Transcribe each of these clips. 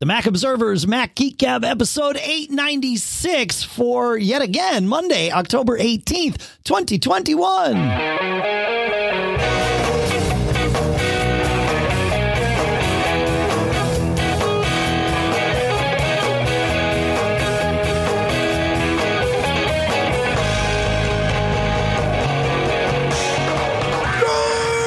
The Mac Observer's Mac Geek Gab episode 896 for yet again Monday, October 18th, 2021.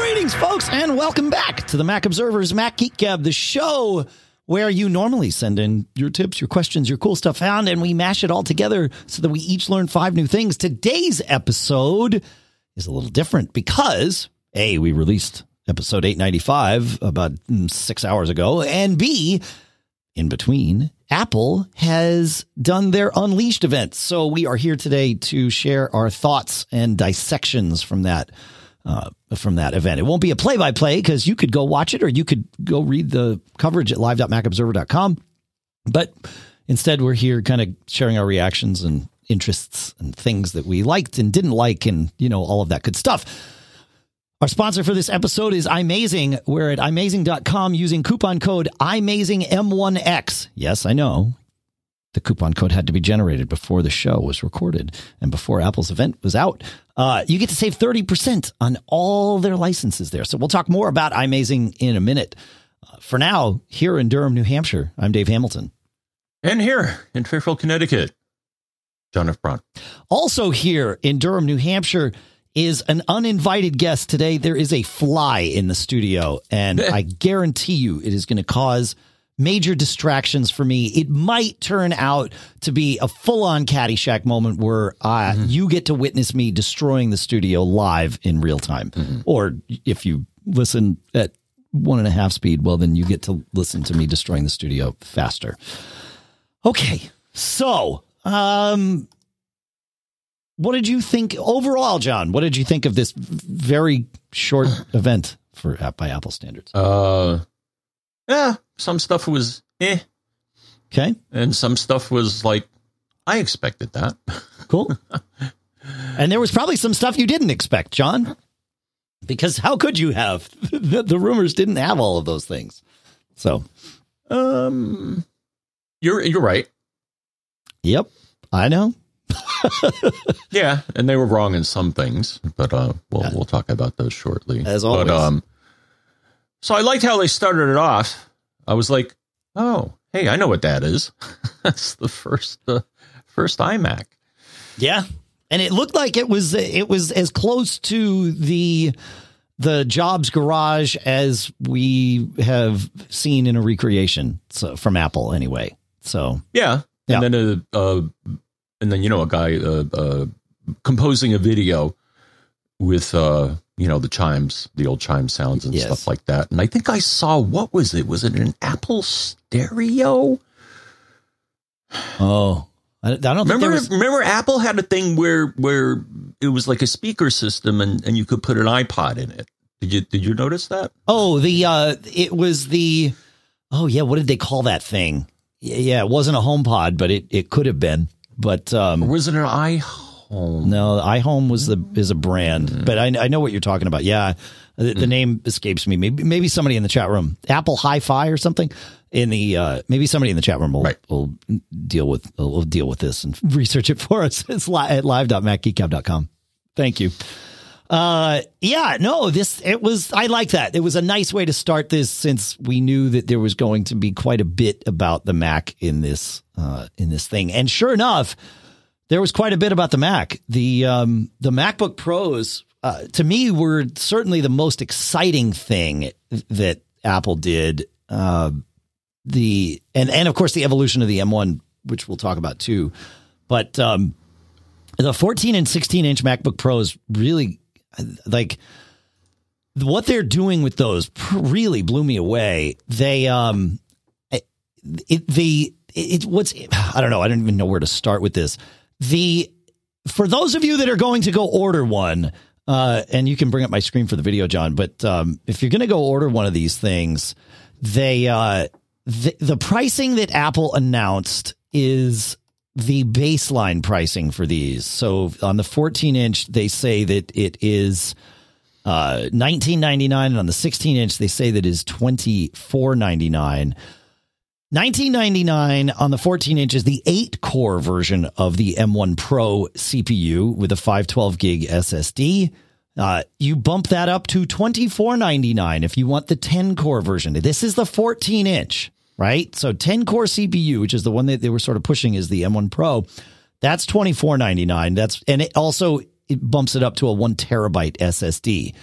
Greetings, folks, and welcome back to the Mac Observer's Mac Geek Gab, the show where you normally send in your tips, your questions, your cool stuff found, and we mash it all together so that we each learn five new things. Today's episode is a little different because, A, we released episode 895 about 6 hours ago, and B, in between, Apple has done their Unleashed event. So we are here today to share our thoughts and dissections from that event. It won't be a play-by-play because you could go watch it or you could go read the coverage at live.macobserver.com. But instead, we're here kind of sharing our reactions and interests and things that we liked and didn't like and, you know, all of that good stuff. Our sponsor for this episode is iMazing. We're at iMazing.com using coupon code iMazingM1X. Yes, I know. The coupon code had to be generated before the show was recorded and before Apple's event was out. You get to save 30% on all their licenses there. So we'll talk more about iMazing in a minute. For now, here in Durham, New Hampshire, I'm Dave Hamilton. And here in Fairfield, Connecticut, John F. Braun. Also here in Durham, New Hampshire is an uninvited guest today. There is a fly in the studio, and I guarantee you it is going to cause major distractions for me. It might turn out to be a full-on Caddyshack moment where you get to witness me destroying the studio live in real time. Mm-hmm. Or if you listen at 1.5 speed, well, then you get to listen to me destroying the studio faster. Okay, so what did you think overall, John? What did you think of this very short event by Apple standards? Yeah, some stuff was okay, and some stuff was like, I expected that. Cool. And there was probably some stuff you didn't expect, John, because how could you have? The rumors didn't have all of those things. So, you're right. Yep, I know. Yeah, and they were wrong in some things, but we'll talk about those shortly. As always. But, so I liked how they started it off. I was like, oh, hey, I know what that is. That's the first iMac. Yeah. And it looked like it was as close to the Jobs garage as we have seen in a recreation from Apple anyway. So, yeah. And then, a guy composing a video with, the chimes, the old chime sounds and stuff like that. And I think I saw, what was it? Was it an Apple Stereo? Oh, I don't remember. Remember Apple had a thing where it was like a speaker system and you could put an iPod in it. Did you notice that? Oh, what did they call that thing? Yeah, it wasn't a HomePod, but it could have been. But was it an iHome? No, iHome is a brand, but I know what you're talking about. Yeah, the name escapes me. Maybe somebody in the chat room, Apple Hi-Fi or something. Maybe somebody in the chat room will deal with this and research it for us. It's at live.macgeekgab.com. Thank you. I like that. It was a nice way to start this, since we knew that there was going to be quite a bit about the Mac in this thing, and sure enough, there was quite a bit about the Mac. The MacBook Pros, to me, were certainly the most exciting thing that Apple did. And of course, the evolution of the M1, which we'll talk about too. But the 14 and 16-inch MacBook Pros really, like, what they're doing with those really blew me away. I don't even know where to start with this. For those of you that are going to go order one, and you can bring up my screen for the video, John, but if you're going to go order one of these things, the pricing that Apple announced is the baseline pricing for these. So on the 14-inch, they say that it is $19.99, and on the 16-inch, they say that it is $24.99. $19.99 on the 14 inches, the 8-core version of the M1 Pro CPU with a 512 gig SSD. You bump that up to $24.99 if you want the 10-core version. This is the 14-inch, right? So 10-core CPU, which is the one that they were sort of pushing as the M1 Pro, that's $24.99. It bumps it up to a 1 terabyte SSD.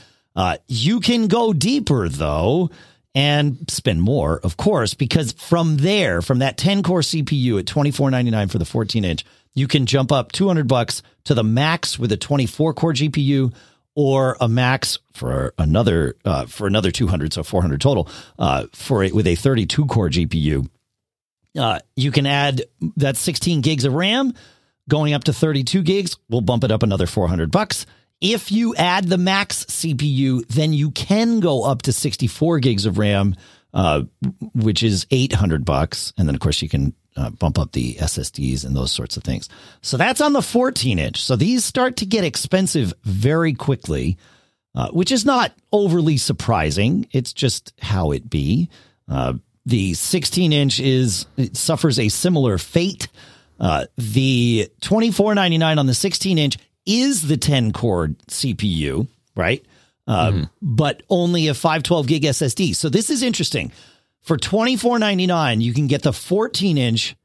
You can go deeper, though, and spend more, of course, because from there, from that 10-core CPU at $24.99 for the 14-inch, you can jump up $200 to the Max with a 24-core GPU, or a Max for another 200, so 400 total, with a 32-core GPU. You can add that 16 gigs of RAM, going up to 32 gigs. We'll bump it up another $400. If you add the Max CPU, then you can go up to 64 gigs of RAM, which is $800. And then, of course, you can bump up the SSDs and those sorts of things. So that's on the 14-inch. So these start to get expensive very quickly, which is not overly surprising. It's just how it be. The 16-inch suffers a similar fate. The $24.99 on the 16-inch is the 10-core CPU, right? But only a 512 gig SSD. So this is interesting. For $24.99, you can get the 14-inch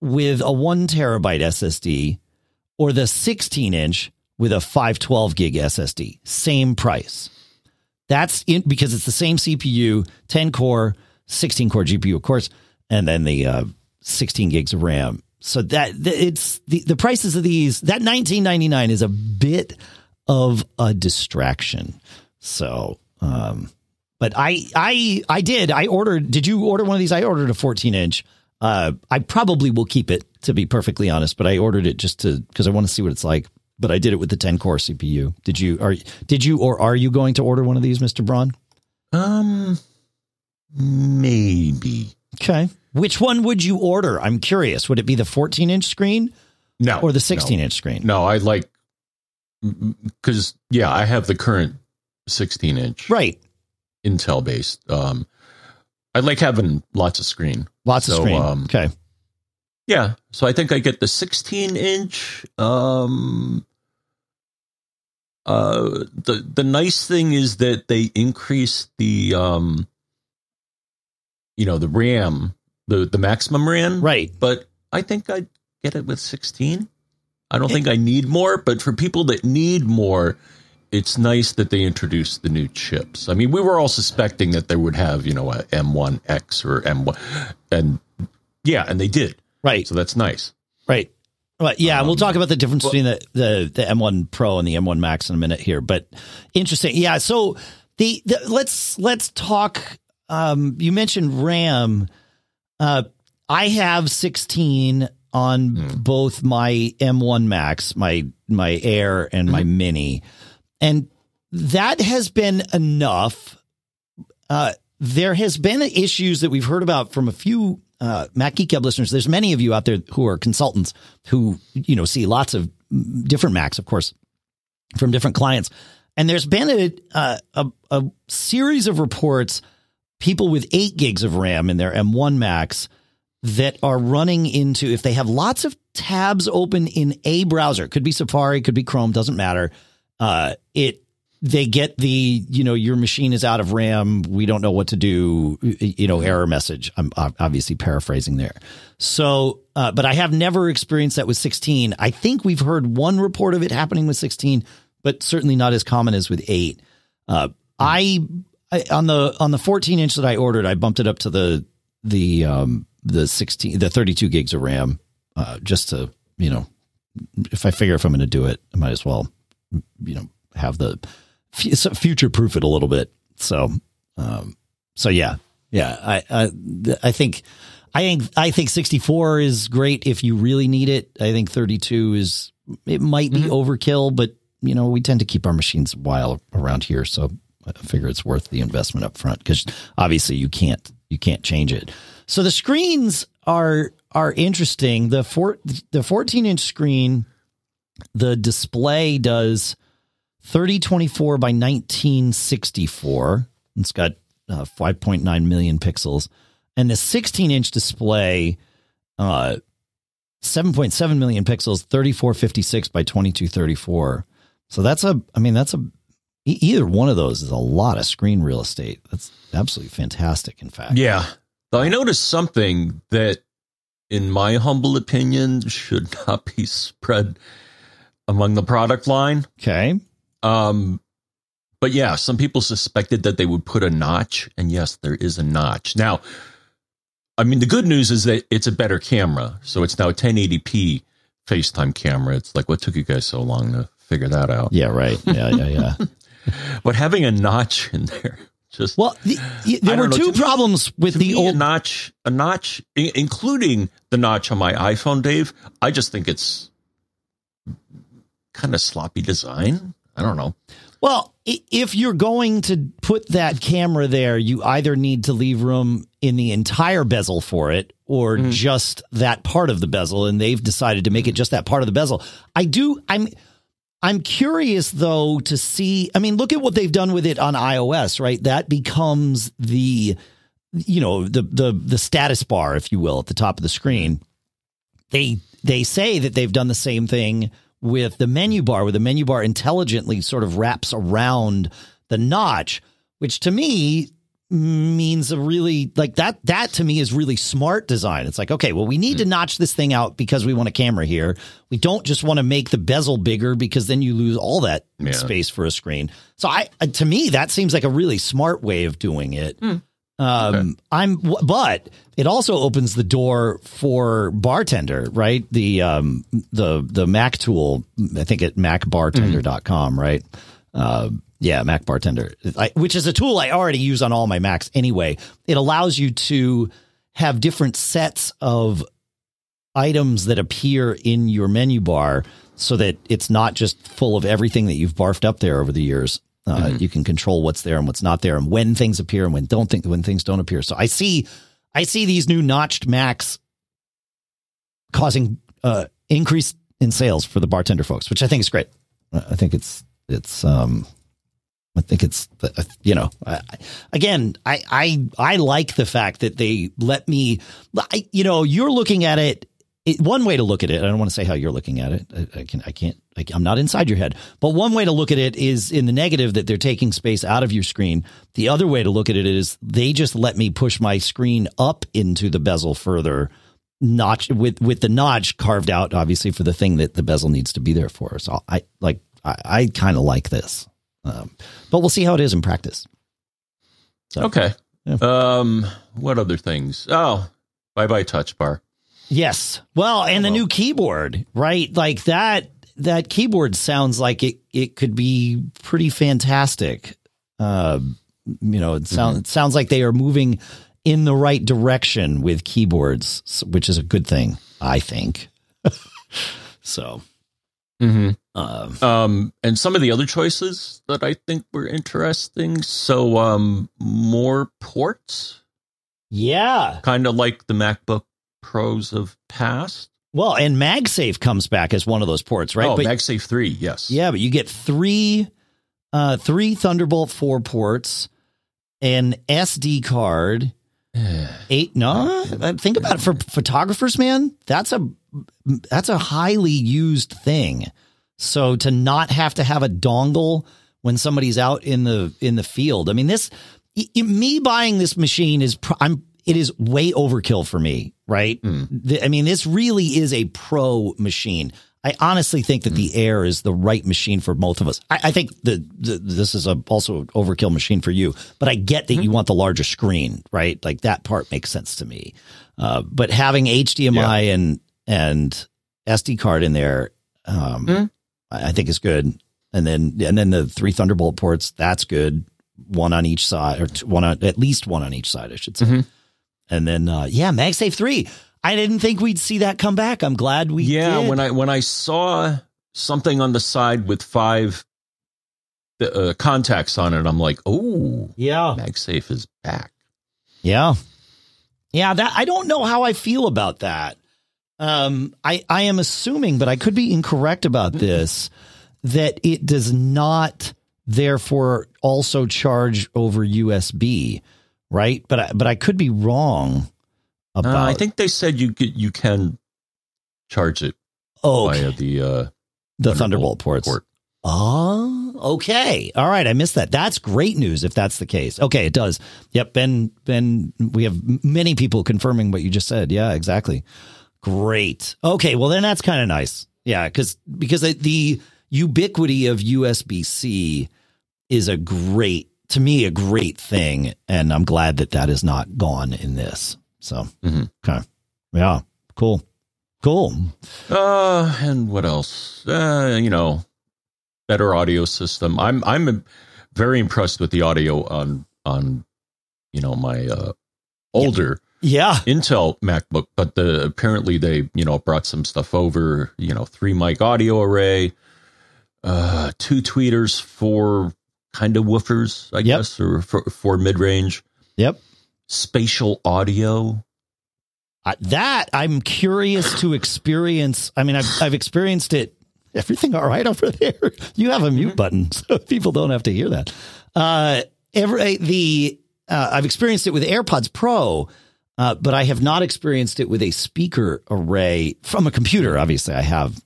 with a 1 terabyte SSD, or the 16-inch with a 512 gig SSD. Same price. That's because it's the same CPU, 10-core, 16-core GPU, of course, and then the 16 gigs of RAM. So that it's the prices of these, that $19.99 is a bit of a distraction. So, but did you order one of these? I ordered a 14-inch. I probably will keep it, to be perfectly honest, but I ordered it because I want to see what it's like, but I did it with the 10-core CPU. Did you, or are you going to order one of these, Mr. Braun? Maybe. Okay. Which one would you order? I'm curious. Would it be the 14-inch screen? No. Or the 16-inch screen? No, I have the current 16-inch. Right. Intel-based. I like having lots of screen. Okay. Yeah. So I think I get the 16-inch. The nice thing is that they increase the... the RAM, the maximum RAM. Right. But I think I'd get it with 16. I don't think I need more, but for people that need more, it's nice that they introduced the new chips. I mean, we were all suspecting that they would have, a M1 X or M1. And they did. Right. So that's nice. Right. But yeah, we'll talk about the difference between the M1 Pro and the M1 Max in a minute here. But interesting. Yeah. So let's talk. You mentioned RAM. I have 16 on both my M1 Max, my Air, and my Mini, and that has been enough. There has been issues that we've heard about from a few Mac Geek Gab listeners. There's many of you out there who are consultants who see lots of different Macs, of course, from different clients, and there's been a series of reports. People with 8 gigs of RAM in their M1 Max that are running into, if they have lots of tabs open in a browser, could be Safari, could be Chrome, doesn't matter. They get the, your machine is out of RAM. We don't know what to do, error message. I'm obviously paraphrasing there. So, but I have never experienced that with 16. I think we've heard one report of it happening with 16, but certainly not as common as with 8. On the 14-inch that I ordered, I bumped it up to the 16, the 32 gigs of RAM, just to, if I figure if I'm going to do it, I might as well, have the future proof it a little bit. So, I think 64 is great if you really need it. I think 32 might be overkill, but we tend to keep our machines a while around here, so. I figure it's worth the investment up front because obviously you can't change it. So the screens are interesting. The 14-inch screen, the display does 3024 by 1964. It's got 5.9 million pixels. And the 16-inch display, 7.7 million pixels, 3456 by 2234. So that's either one of those is a lot of screen real estate. That's absolutely fantastic, in fact. Yeah. I noticed something that, in my humble opinion, should not be spread among the product line. Okay. But yeah, some people suspected that they would put a notch, and yes, there is a notch. Now, I mean, the good news is that it's a better camera. So it's now a 1080p FaceTime camera. It's like, what took you guys so long to figure that out? Yeah, right. Yeah. But having a notch in there, just... Well, there were two problems with the old... A notch, including the notch on my iPhone, Dave. I just think it's kind of sloppy design. I don't know. Well, if you're going to put that camera there, you either need to leave room in the entire bezel for it or just that part of the bezel. And they've decided to make it just that part of the bezel. I'm curious, though, to see. I mean, look at what they've done with it on iOS, right? That becomes the status bar, if you will, at the top of the screen. They say that they've done the same thing with the menu bar, where the menu bar intelligently sort of wraps around the notch, which to me means a really like that to me is really smart design. It's like, okay, well, we need to notch this thing out because we want a camera here. We don't just want to make the bezel bigger because then you lose all that space for a screen. So to me, that seems like a really smart way of doing it. Okay. But it also opens the door for Bartender, right? The Mac tool, I think at macbartender.com, right? Mac Bartender, which is a tool I already use on all my Macs anyway. It allows you to have different sets of items that appear in your menu bar so that it's not just full of everything that you've barfed up there over the years. You can control what's there and what's not there, and when things appear and when things don't appear. So I see these new notched Macs causing increase in sales for the Bartender folks, which I think is great. I think I like the fact that they let me. You're looking at it. One way to look at it, I don't want to say how you're looking at it. I'm not inside your head, but one way to look at it is in the negative, that they're taking space out of your screen. The other way to look at it is they just let me push my screen up into the bezel further, notch with the notch carved out, obviously, for the thing that the bezel needs to be there for. So I kind of like this, but we'll see how it is in practice. So, okay. Yeah. What other things? Oh, bye-bye touch bar. Yes. Well, and the new keyboard, right? Like that keyboard sounds like it could be pretty fantastic. It sounds like they are moving in the right direction with keyboards, which is a good thing, I think. So. Mm-hmm. And some of the other choices that I think were interesting. So more ports. Yeah. Kind of like the MacBook Pros of past. Well, and MagSafe comes back as one of those ports, right? Oh, but MagSafe 3, yes. Yeah, but you get three Thunderbolt 4 ports, an SD card, think about it. For photographers, man, that's a highly used thing. So to not have to have a dongle when somebody's out in the field. I mean, me buying this machine it is way overkill for me, right? I mean, this really is a pro machine. I honestly think that the Air is the right machine for both of us. I think this is also an overkill machine for you, but I get that you want the larger screen, right? Like that part makes sense to me. But having HDMI and SD card in there, I think is good. And then the three Thunderbolt ports, that's good. One on each side, or at least one on each side, I should say. And then, MagSafe 3. I didn't think we'd see that come back. I'm glad we did. Yeah, when I saw something on the side with 5 contacts on it, I'm like, oh, yeah, MagSafe is back. Yeah. Yeah, that I don't know how I feel about that. I am assuming, but I could be incorrect about this, that it does not therefore also charge over USB, right? But I could be wrong about. I think they said you can charge it via the Thunderbolt ports. Oh, okay. All right. I missed that. That's great news if that's the case. Okay, it does. Yep. And we have many people confirming what you just said. Yeah, exactly. Great. Okay. Well, then that's kind of nice. Yeah, because the ubiquity of USB-C is a great thing. And I'm glad that is not gone in this. So, okay. Yeah, cool. And what else? Better audio system. I'm very impressed with the audio on my older Intel MacBook, but apparently they brought some stuff over, 3-mic audio array, 2 tweeters, 4 kind of woofers, I guess, or for mid-range. Yep. Spatial audio. That I'm curious to experience. I mean, I've experienced it. Everything all right over there? You have a mute button, so people don't have to hear that. I've experienced it with AirPods Pro, but I have not experienced it with a speaker array from a computer. Obviously, I have,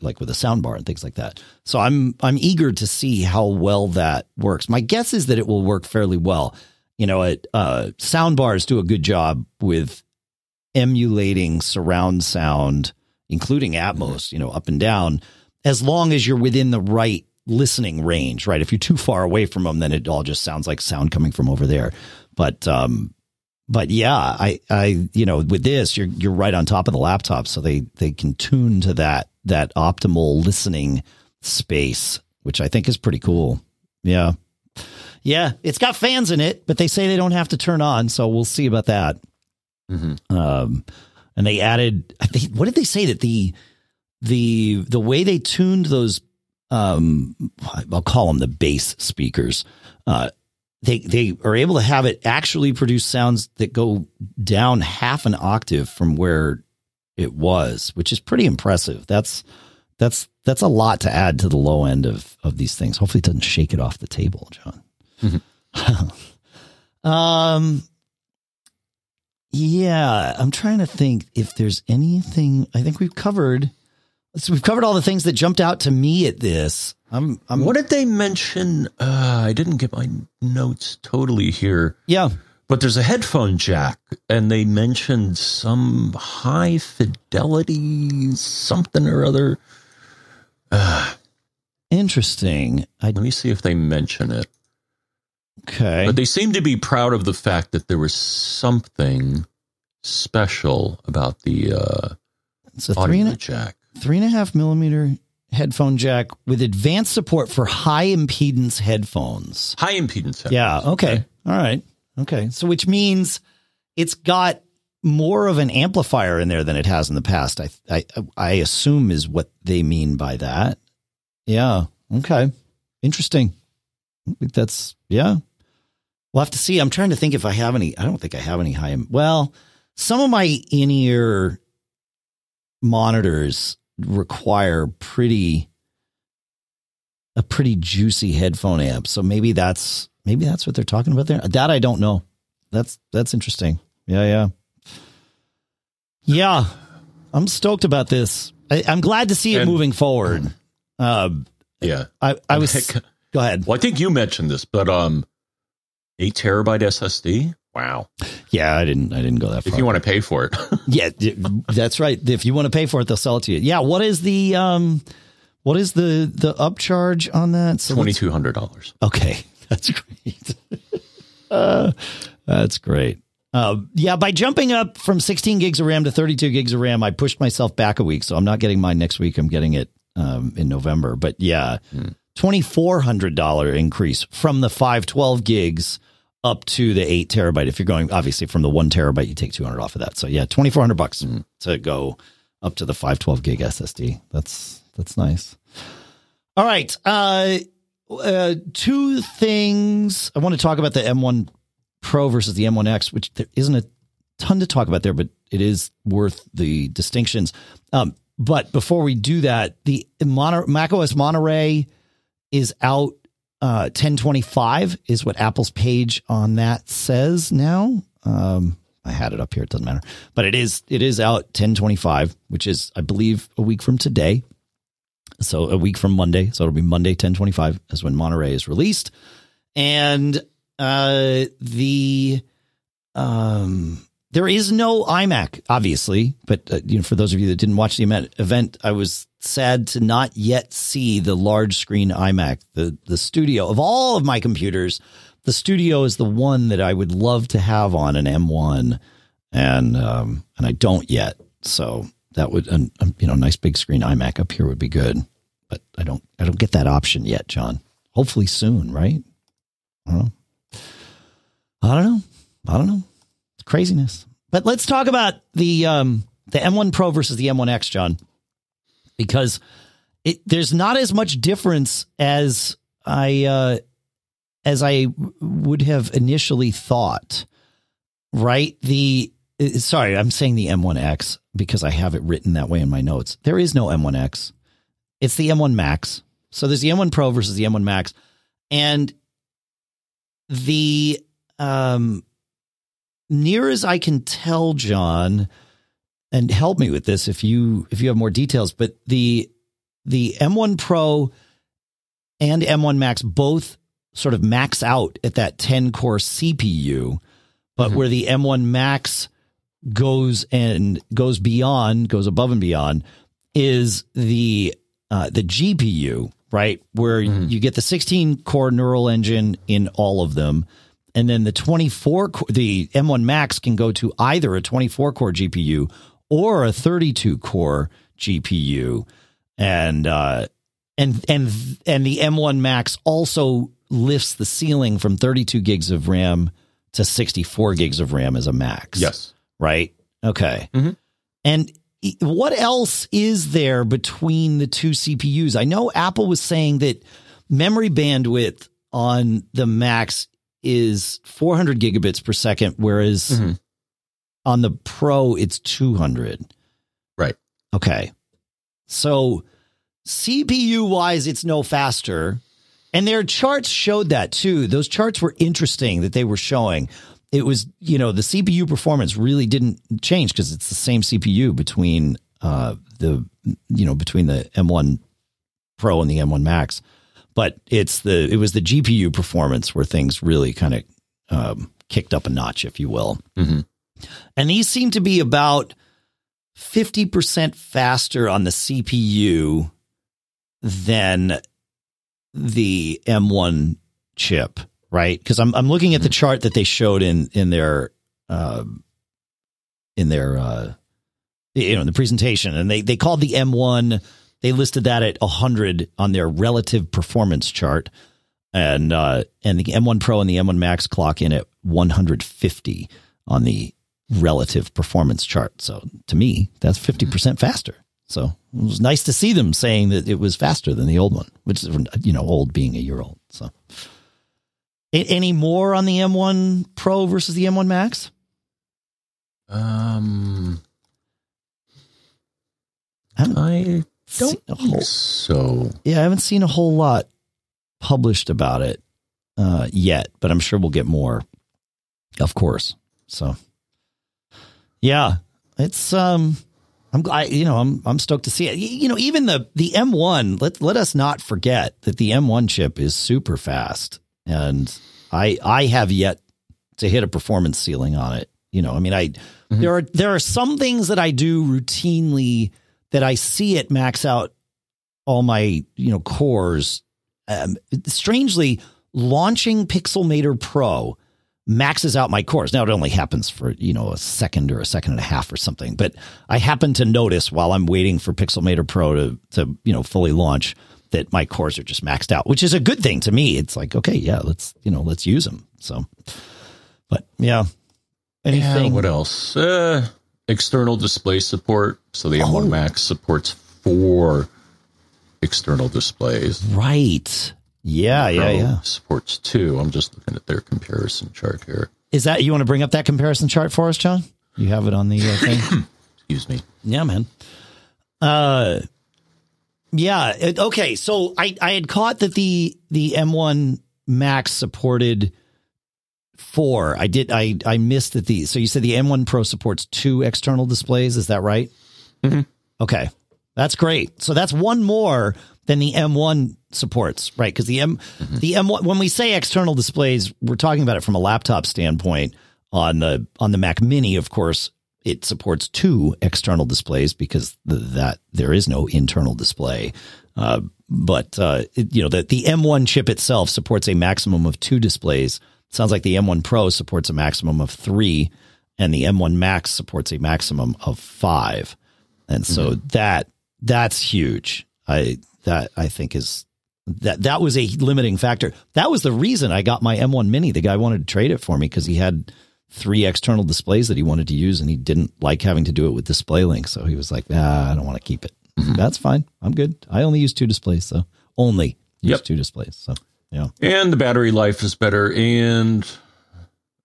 like with a soundbar and things like that. So I'm eager to see how well that works. My guess is that it will work fairly well. Soundbars do a good job with emulating surround sound, including Atmos, up and down, as long as you're within the right listening range, right? If you're too far away from them, then it all just sounds like sound coming from over there. But yeah, I with this, you're right on top of the laptop. So they can tune to that optimal listening space, which I think is pretty cool. Yeah. Yeah. It's got fans in it, but they say they don't have to turn on. So we'll see about that. Mm-hmm. And they added, what did they say that the way they tuned those, I'll call them the bass speakers, they are able to have it actually produce sounds that go down half an octave from where it was, which is pretty impressive. That's a lot to add to the low end of these things. Hopefully it doesn't shake it off the table, John. Mm-hmm. Yeah, I'm trying to think if there's anything. I think we've covered all the things that jumped out to me at this. What did they mention? I didn't get my notes totally here. Yeah. But there's a headphone jack, and they mentioned some high fidelity something or other. Interesting. Let me see if they mention it. Okay. But they seem to be proud of the fact that there was something special about the audio jack. 3.5 millimeter headphone jack with advanced support for high impedance headphones. Yeah. Okay. All right. Okay. So which means it's got more of an amplifier in there than it has in the past. I assume is what they mean by that. Yeah. Okay. Interesting. We'll have to see. I'm trying to think if I have any. I don't think I have any high. Well, some of my in-ear monitors require a pretty juicy headphone amp. So maybe that's what they're talking about there. That I don't know. That's interesting. Yeah. I'm stoked about this. I'm glad to see it moving forward. I was. Go ahead. Well, I think you mentioned this, but 8 terabyte SSD. Wow. Yeah, I didn't go that far. If you want to pay for it. Yeah, that's right. If you want to pay for it, they'll sell it to you. Yeah. What is the the upcharge on that? So $2,200. Okay, that's great. That's great. By jumping up from 16 gigs of RAM to 32 gigs of RAM, I pushed myself back a week, so I'm not getting mine next week. I'm getting it in November. But yeah. $2,400 increase from the 512 gigs up to the 8 terabyte. If you're going, obviously, from the 1 terabyte, you take $200 off of that. So yeah, $2,400 to go up to the 512 gig SSD. That's nice. All right. 2 things I want to talk about: the M1 Pro versus the M1 X, which there isn't a ton to talk about there, but it is worth the distinctions. But before we do that, the macOS Monterey is out 1025 is what Apple's page on that says now. I had it up here. It doesn't matter, but it is out 1025, which is, I believe, a week from today. So a week from Monday. So it'll be Monday, 1025 is when Monterey is released. And there is no iMac, obviously, but for those of you that didn't watch the event, I was sad to not yet see the large screen iMac. The Studio, of all of my computers, the Studio is the one that I would love to have on an M1, and I don't yet. So that would, nice big screen iMac up here would be good, but I don't get that option yet, John. Hopefully soon, right? I don't know. It's craziness. But let's talk about the M1 Pro versus the M1 X, John, because there's not as much difference as I would have initially thought. Right? Sorry, I'm saying the M1 X because I have it written that way in my notes. There is no M1 X. It's the M1 Max. So there's the M1 Pro versus the M1 Max, and the near as I can tell, John, and help me with this if you have more details, but the M1 Pro and M1 Max both sort of max out at that 10-core CPU, but where the M1 Max goes above and beyond is the GPU. Right, where you get the 16-core neural engine in all of them, and then the M1 Max can go to either a 24-core GPU or a 32-core GPU, and the M1 Max also lifts the ceiling from 32 gigs of RAM to 64 gigs of RAM as a max. Yes, right. Okay, and what else is there between the two CPUs? I know Apple was saying that memory bandwidth on the Max is 400 gigabits per second, whereas on the Pro it's 200. Right. Okay. So CPU wise, it's no faster. And their charts showed that too. Those charts were interesting that they were showing. It was, the CPU performance really didn't change because it's the same CPU between between the M1 Pro and the M1 Max, but it was the GPU performance where things really kind of kicked up a notch, if you will. And these seem to be about 50% faster on the CPU than the M1 chip. Right, because I'm looking at the chart that they showed in their presentation, and they called the M1. They listed that at 100 on their relative performance chart, and the M1 Pro and the M1 Max clock in at 150 on the relative performance chart. So to me, that's 50% faster. So it was nice to see them saying that it was faster than the old one, which is old being a year old. So. Any more on the M1 Pro versus the M1 Max? I don't think so. Yeah, I haven't seen a whole lot published about it yet, but I'm sure we'll get more, of course. So, yeah, it's I'm stoked to see it. Even the M1. Let us not forget that the M1 chip is super fast. And I have yet to hit a performance ceiling on it. There are some things that I do routinely that I see it max out all my, cores. Strangely, launching Pixelmator Pro maxes out my cores. Now it only happens for, a second or a second and a half or something, but I happen to notice while I'm waiting for Pixelmator Pro to fully launch that my cores are just maxed out, which is a good thing to me. It's like, okay, yeah, let's use them. So, but yeah. Anything? Yeah, what else? External display support. So the M1 Max supports 4 external displays. Right. Yeah, yeah, yeah. Supports 2. I'm just looking at their comparison chart here. Is that, you want to bring up that comparison chart for us, John? You have it on the thing? Excuse me. Yeah, man. Yeah. Okay. So I had caught that the M1 Max supported 4. I missed that these. So you said the M1 Pro supports 2 external displays. Is that right? Mm-hmm. Okay. That's great. So that's one more than the M1 supports, right? Because the M1, when we say external displays, we're talking about it from a laptop standpoint. On the Mac Mini, of course, it supports 2 external displays because that there is no internal display. But the M1 chip itself supports a maximum of 2 displays. Sounds like the M1 Pro supports a maximum of 3, and the M1 Max supports a maximum of 5. And so that's huge. I think that was a limiting factor. That was the reason I got my M1 Mini. The guy wanted to trade it for me because he had 3 external displays that he wanted to use, and he didn't like having to do it with Display Link. So he was like, I don't want to keep it. Mm-hmm. That's fine. I'm good. I only use 2 displays. So only use 2 displays. So, yeah. And the battery life is better. And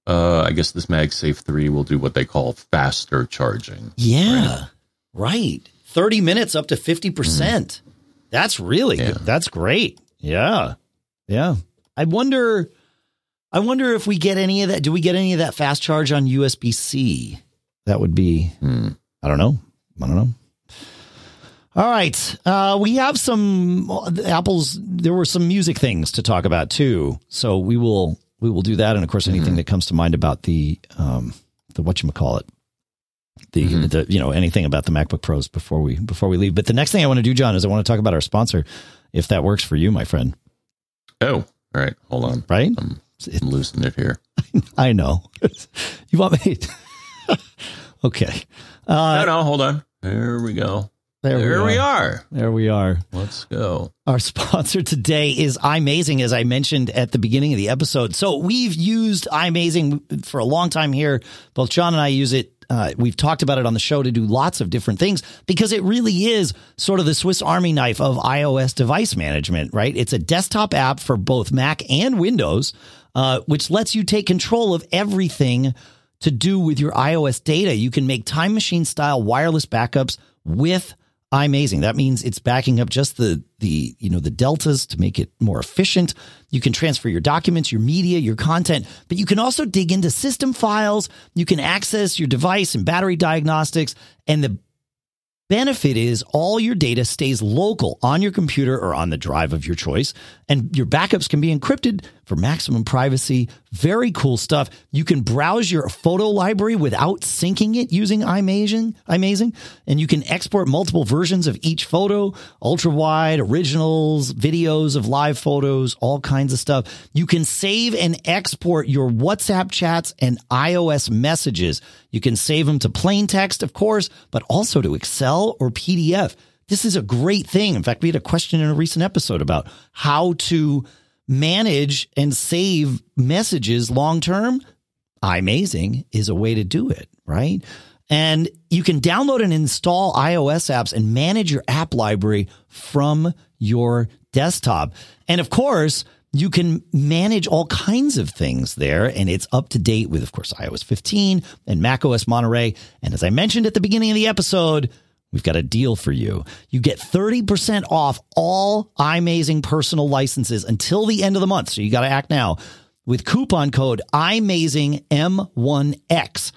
I guess this MagSafe 3 will do what they call faster charging. Yeah. Right. 30 minutes up to 50%. Mm. That's really good. That's great. Yeah. Yeah. I wonder if we get any of that. Do we get any of that fast charge on USB-C? That would be, I don't know. All right. We have some Apple's. There were some music things to talk about too. So we will do that. And of course, anything that comes to mind about the whatchamacallit, the anything about the MacBook Pros before we leave. But the next thing I want to do, John, is I want to talk about our sponsor, if that works for you, my friend. Oh, all right. Hold on. Right. I'm losing it here. I know. You want me? Okay. No, hold on. There we go. There we are. Let's go. Our sponsor today is iMazing, as I mentioned at the beginning of the episode. So we've used iMazing for a long time here. Both John and I use it. We've talked about it on the show to do lots of different things because it really is sort of the Swiss Army knife of iOS device management, right? It's a desktop app for both Mac and Windows, which lets you take control of everything to do with your iOS data. You can make Time Machine style wireless backups with iMazing. That means it's backing up just the deltas to make it more efficient. You can transfer your documents, your media, your content, but you can also dig into system files. You can access your device and battery diagnostics. And the benefit is all your data stays local on your computer or on the drive of your choice. And your backups can be encrypted for maximum privacy. Very cool stuff. You can browse your photo library without syncing it using iMazing. And you can export multiple versions of each photo, ultra wide, originals, videos of live photos, all kinds of stuff. You can save and export your WhatsApp chats and iOS messages. You can save them to plain text, of course, but also to Excel or PDF. This is a great thing. In fact, we had a question in a recent episode about how to manage and save messages long-term. iMazing is a way to do it, right? And you can download and install iOS apps and manage your app library from your desktop. And of course, you can manage all kinds of things there, and it's up to date with, of course, iOS 15 and macOS Monterey. And as I mentioned at the beginning of the episode, we've got a deal for you. You get 30% off all iMazing personal licenses until the end of the month. So you got to act now with coupon code iMazingM1X.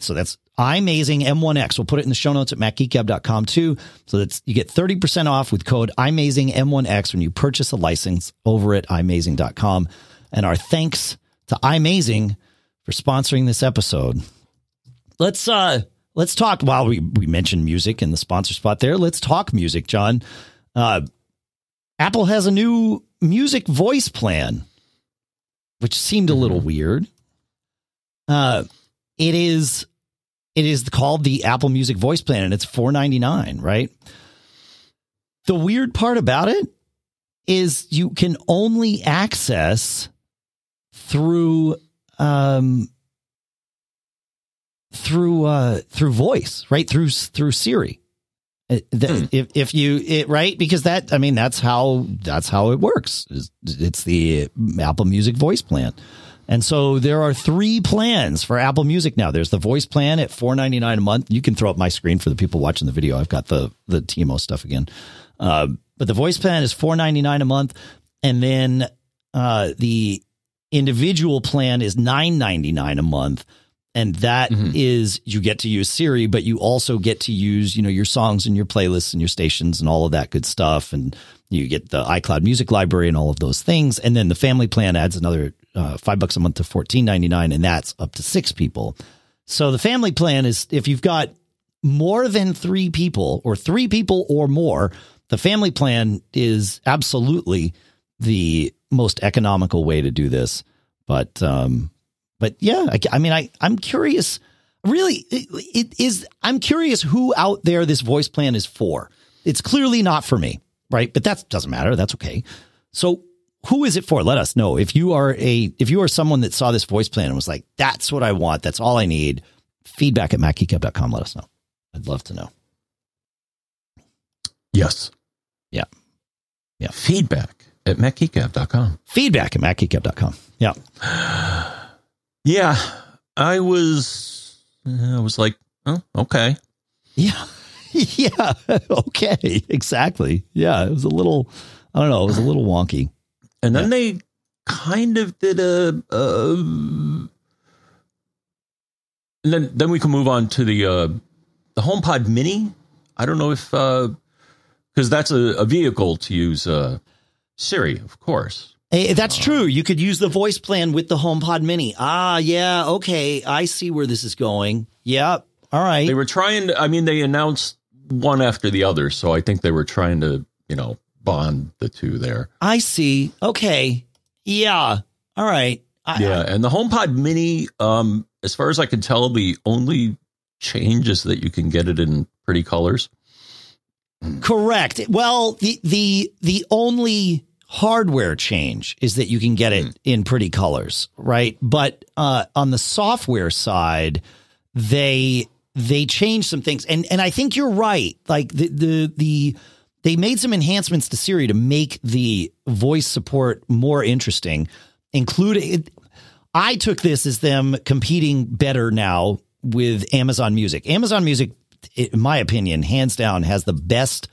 So that's iMazingM1X. We'll put it in the show notes at MacGeekGab.com too. So that's, you get 30% off with code iMazingM1X when you purchase a license over at iMazing.com. And our thanks to iMazing for sponsoring this episode. Let's talk, while we mentioned music in the sponsor spot there, let's talk music, John. Apple has a new music voice plan, which seemed a little weird. It is called the Apple Music Voice Plan, and it's $4.99, right? The weird part about it is you can only access through... through voice, right? Through Siri. Because that's how it works. It's the Apple Music Voice Plan. And so there are 3 plans for Apple Music now. There's the voice plan at $4.99 a month. You can throw up my screen for the people watching the video. I've got the Timo stuff again. But the voice plan is $4.99 a month, and then the individual plan is $9.99 a month. And that is, you get to use Siri, but you also get to use, you know, your songs and your playlists and your stations and all of that good stuff. And you get the iCloud music library and all of those things. And then the family plan adds another $5 a month to $14.99. And that's up to 6 people. So the family plan is, if you've got more than 3 people or 3 people or more, the family plan is absolutely the most economical way to do this. But yeah, I mean, I'm curious, really, I'm curious who out there this voice plan is for. It's clearly not for me, right? But that doesn't matter. That's okay. So who is it for? Let us know. If you are someone that saw this voice plan and was like, that's what I want, that's all I need, feedback at MacGeekHub.com. Let us know. I'd love to know. Yes. Yeah. Yeah. Feedback at MacGeekHub.com. Feedback at MacGeekHub.com. Yeah. Yeah, I was like, oh, okay. Yeah. Yeah. Okay. Exactly. Yeah. It was a little, I don't know. It was a little wonky. And then they kind of did and then we can move on to the HomePod Mini. I don't know if, cause that's a vehicle to use, Siri, of course. Hey, that's true. You could use the voice plan with the HomePod Mini. Ah, yeah. Okay. I see where this is going. Yeah. All right. They were trying to, I mean, they announced one after the other. So I think they were trying to, you know, bond the two there. I see. Okay. Yeah. All right. And the HomePod Mini, as far as I can tell, the only change is that you can get it in pretty colors. Correct. Well, the only hardware change is that you can get it in pretty colors, right? But on the software side, they changed some things, and I think you're right. Like they made some enhancements to Siri to make the voice support more interesting. Including, I took this as them competing better now with Amazon Music. Amazon Music, in my opinion, hands down, has the best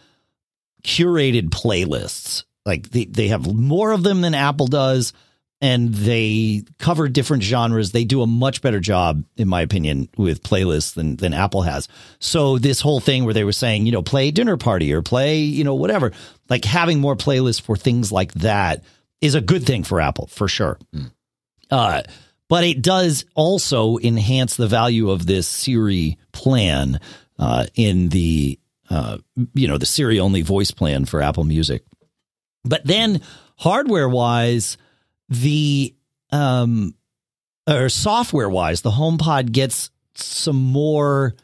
curated playlists. Like they have more of them than Apple does, and they cover different genres. They do a much better job, in my opinion, with playlists than Apple has. So this whole thing where they were saying, you know, play Dinner Party or play, you know, whatever, like having more playlists for things like that is a good thing for Apple for sure. But it does also enhance the value of this Siri plan in the, you know, the Siri only voice plan for Apple Music. But then hardware wise, or software wise, the HomePod gets some more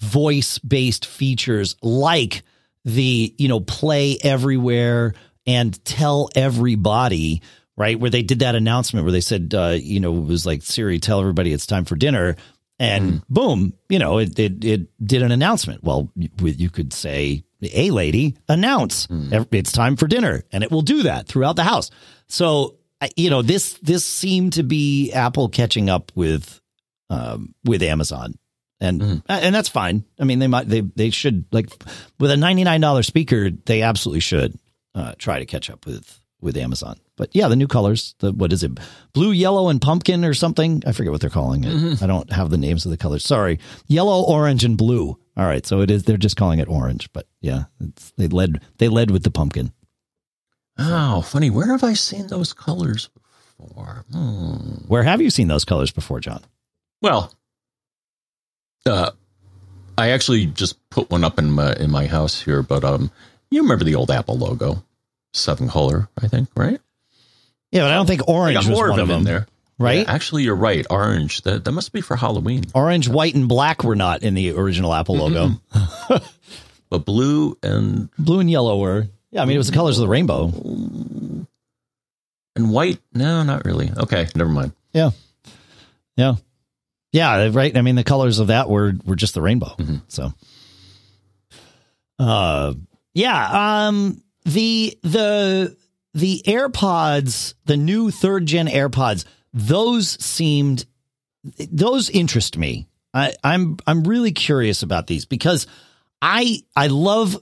voice based features like the, you know, play everywhere and tell everybody, right? Where they did that announcement where they said, you know, it was like, Siri, tell everybody it's time for dinner. And boom, you know, it did an announcement. Well, you could say, "Hey, lady, announce it's time for dinner," and it will do that throughout the house. So, you know, this seemed to be Apple catching up with Amazon, and that's fine. I mean, they should, like, with a $99 speaker, they absolutely should try to catch up with Amazon. But yeah, the new colors, what is it? Blue, yellow, and pumpkin or something. I forget what they're calling it. I don't have the names of the colors. Sorry. Yellow, orange, and blue. All right. So it is, they're just calling it orange, but yeah, they led with the pumpkin. Oh, funny. Where have I seen those colors before? Where have you seen those colors before, John? Well, I actually just put one up in my house here, but, you remember the old Apple logo, 7-color, I think, right? Yeah, but I don't think orange was one of them in there, right? Yeah, actually, you're right. Orange. That must be for Halloween. Orange, white, and black were not in the original Apple logo. But blue and yellow were. Yeah, I mean, it was the colors of the rainbow. And white? No, not really. Okay, never mind. Yeah. Right. I mean, the colors of that were just the rainbow. So, yeah. The AirPods, the new 3rd-gen AirPods, those interest me. I'm really curious about these because I love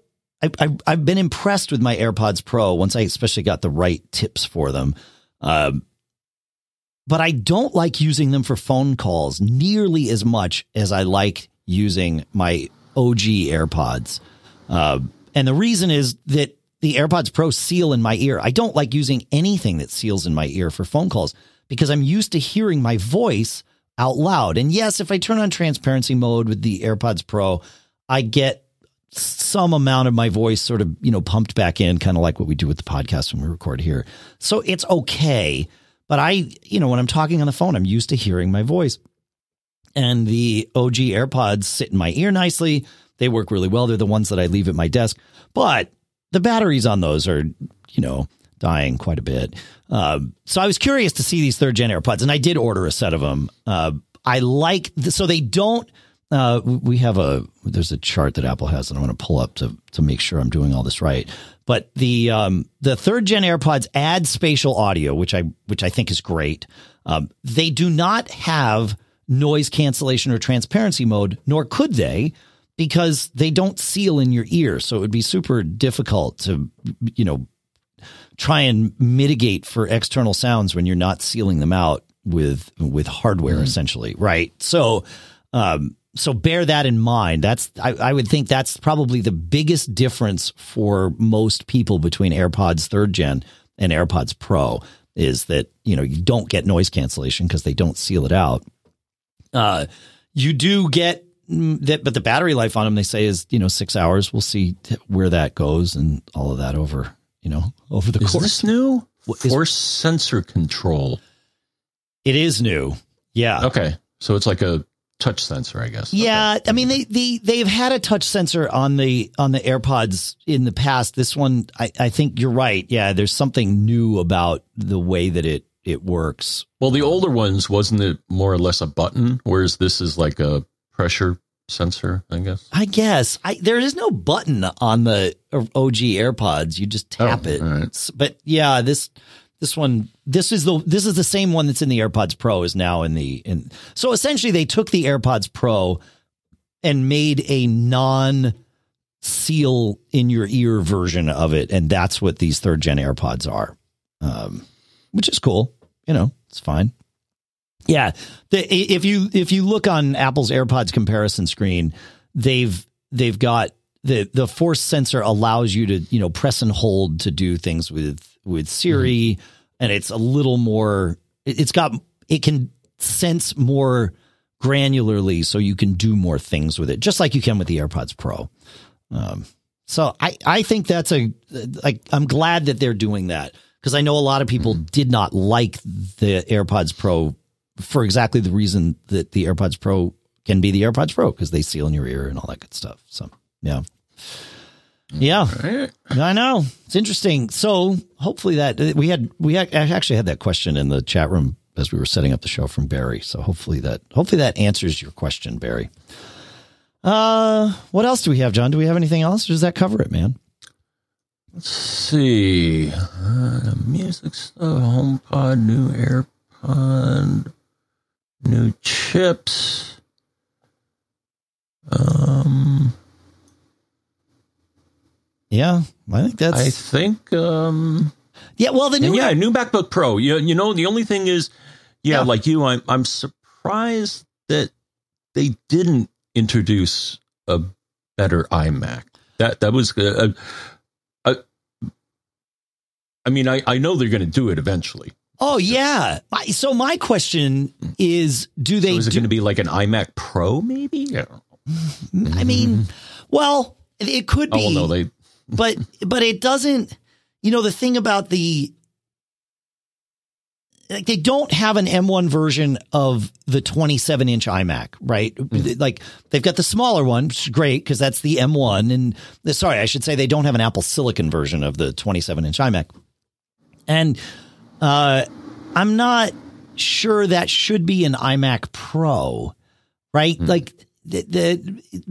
I've been impressed with my AirPods Pro once I especially got the right tips for them. But I don't like using them for phone calls nearly as much as I like using my OG AirPods. And the reason is that the AirPods Pro seal in my ear. I don't like using anything that seals in my ear for phone calls because I'm used to hearing my voice out loud. And yes, if I turn on transparency mode with the AirPods Pro, I get some amount of my voice sort of, you know, pumped back in, kind of like what we do with the podcast when we record here. So it's okay. But I, you know, when I'm talking on the phone, I'm used to hearing my voice, and the OG AirPods sit in my ear nicely. They work really well. They're the ones that I leave at my desk, but the batteries on those are, you know, dying quite a bit. So I was curious to see these third gen AirPods, and I did order a set of them. I like, so they don't, we have there's a chart that Apple has, and I'm going to pull up to make sure I'm doing all this right. But the third gen AirPods add spatial audio, which I think is great. They do not have noise cancellation or transparency mode, nor could they, because they don't seal in your ear. So it would be super difficult to, you know, try and mitigate for external sounds when you're not sealing them out with hardware, essentially. Right. So, so bear that in mind. That's, I would think that's probably the biggest difference for most people between AirPods third gen and AirPods Pro is that, you know, you don't get noise cancellation because they don't seal it out. You do get that, but the battery life on them, they say, is, you know, 6 hours. We'll see where that goes and all of that over, you know, over the course. Is this new? Force sensor control. It is new. Yeah. Okay. So it's like a touch sensor, I guess. Yeah. Okay. I mean, they've had a touch sensor on the AirPods in the past. This one, I think you're right. Yeah. There's something new about the way that it works. Well, the older ones, wasn't it more or less a button? Whereas this is like a pressure sensor, I guess. There is no button on the OG AirPods. You just tap it. Right. But yeah, this is the same one that's in the AirPods Pro is now in. So essentially they took the AirPods Pro and made a non-seal in your ear version of it. And that's what these third gen AirPods are. Which is cool. You know, it's fine. Yeah. If you look on Apple's AirPods comparison screen, they've got the force sensor allows you to, you know, press and hold to do things with Siri. Mm-hmm. And it's a little more, it can sense more granularly. So you can do more things with it, just like you can with the AirPods Pro. So I think that's I'm glad that they're doing that. Because I know a lot of people did not like the AirPods Pro for exactly the reason that the AirPods Pro can be the AirPods Pro, because they seal in your ear and all that good stuff. So, yeah. Yeah, right. I know. It's interesting. So hopefully that I actually had that question in the chat room as we were setting up the show from Barry. So hopefully that answers your question, Barry. What else do we have, John? Do we have anything else? Or does that cover it, man? Let's see. The music stuff, HomePod, new AirPod, new chips. Yeah, I think that's... yeah, well, the new... Yeah, new MacBook Pro. You know, the only thing is, like you, I'm surprised that they didn't introduce a better iMac. That was... I know they're going to do it eventually. Oh, yeah. So my question is, do they... So is it going to be like an iMac Pro, maybe? Yeah. I mean, well, it could be. Oh, well, no, they... but it doesn't... You know, the thing about the... Like, they don't have an M1 version of the 27-inch iMac, right? Mm. Like, they've got the smaller one, which is great, because that's the M1. And sorry, I should say they don't have an Apple Silicon version of the 27-inch iMac. And I'm not sure that should be an iMac Pro, right? Mm. Like,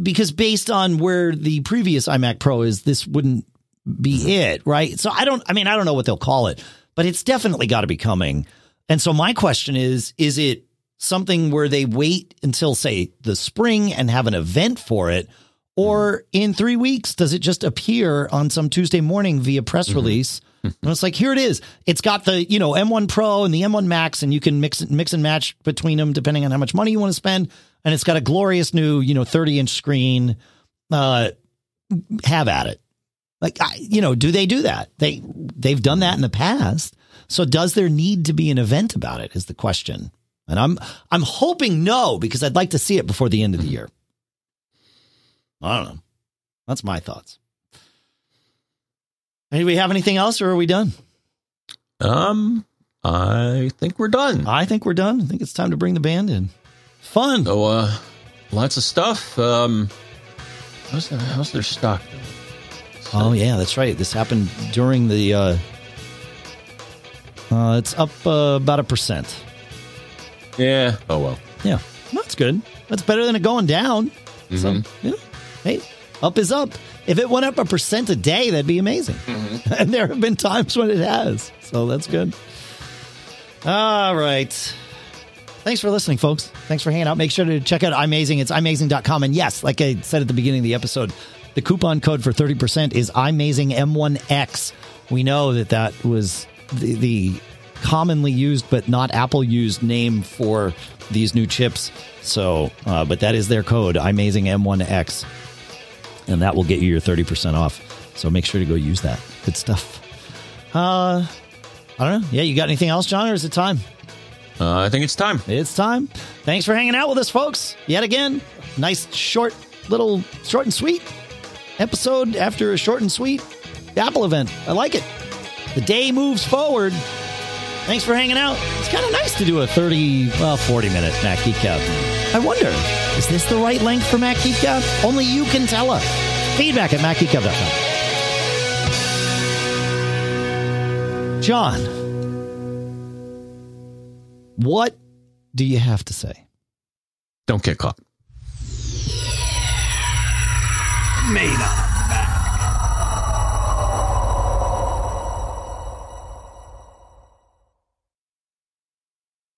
because based on where the previous iMac Pro is, this wouldn't be it, right? So I don't know what they'll call it, but it's definitely got to be coming. And so my question is it something where they wait until, say, the spring and have an event for it? Or in 3 weeks, does it just appear on some Tuesday morning via press release? And it's like, here it is. It's got the, you know, M1 Pro and the M1 Max, and you can mix and match between them depending on how much money you want to spend. And it's got a glorious new, you know, 30-inch screen. Have at it. Like, you know, do they do that? They've done that in the past. So does there need to be an event about it is the question. And I'm hoping no, because I'd like to see it before the end of the year. I don't know. That's my thoughts. And do we have anything else, or are we done? I think we're done. I think it's time to bring the band in. Fun. So, lots of stuff. How's their stock? Oh yeah, that's right. This happened during the, it's up about 1%. Yeah. Oh, well. Yeah. That's good. That's better than it going down. So, yeah. Hey, up is up. If it went up 1% a day, that'd be amazing. And there have been times when it has. So that's good. All right. Thanks for listening, folks. Thanks for hanging out. Make sure to check out iMazing. It's iMazing.com. And yes, like I said at the beginning of the episode, the coupon code for 30% is iMazing M1X. We know that that was the commonly used but not Apple used name for these new chips. So, but that is their code, iMazing M1X. And that will get you your 30% off. So make sure to go use that. Good stuff. I don't know. Yeah, you got anything else, John, or is it time? I think it's time. It's time. Thanks for hanging out with us, folks. Yet again, nice short and sweet episode after a short and sweet Apple event. I like it. The day moves forward. Thanks for hanging out. It's kind of nice to do a 40-minute Mac Geek Gab. I wonder, is this the right length for Mac Geek Gab? Only you can tell us. Feedback at MacGeekHub.com. John, what do you have to say? Don't get caught. Made up.